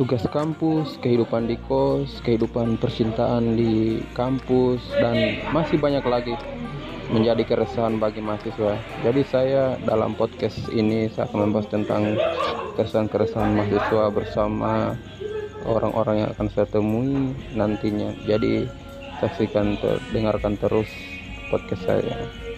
tugas kampus, kehidupan di kos, kehidupan percintaan di kampus, dan masih banyak lagi menjadi keresahan bagi mahasiswa. Jadi saya dalam podcast ini saya akan membahas tentang keresahan-keresahan mahasiswa bersama orang-orang yang akan saya temui nantinya. Jadi saksikan, dengarkan terus podcast saya.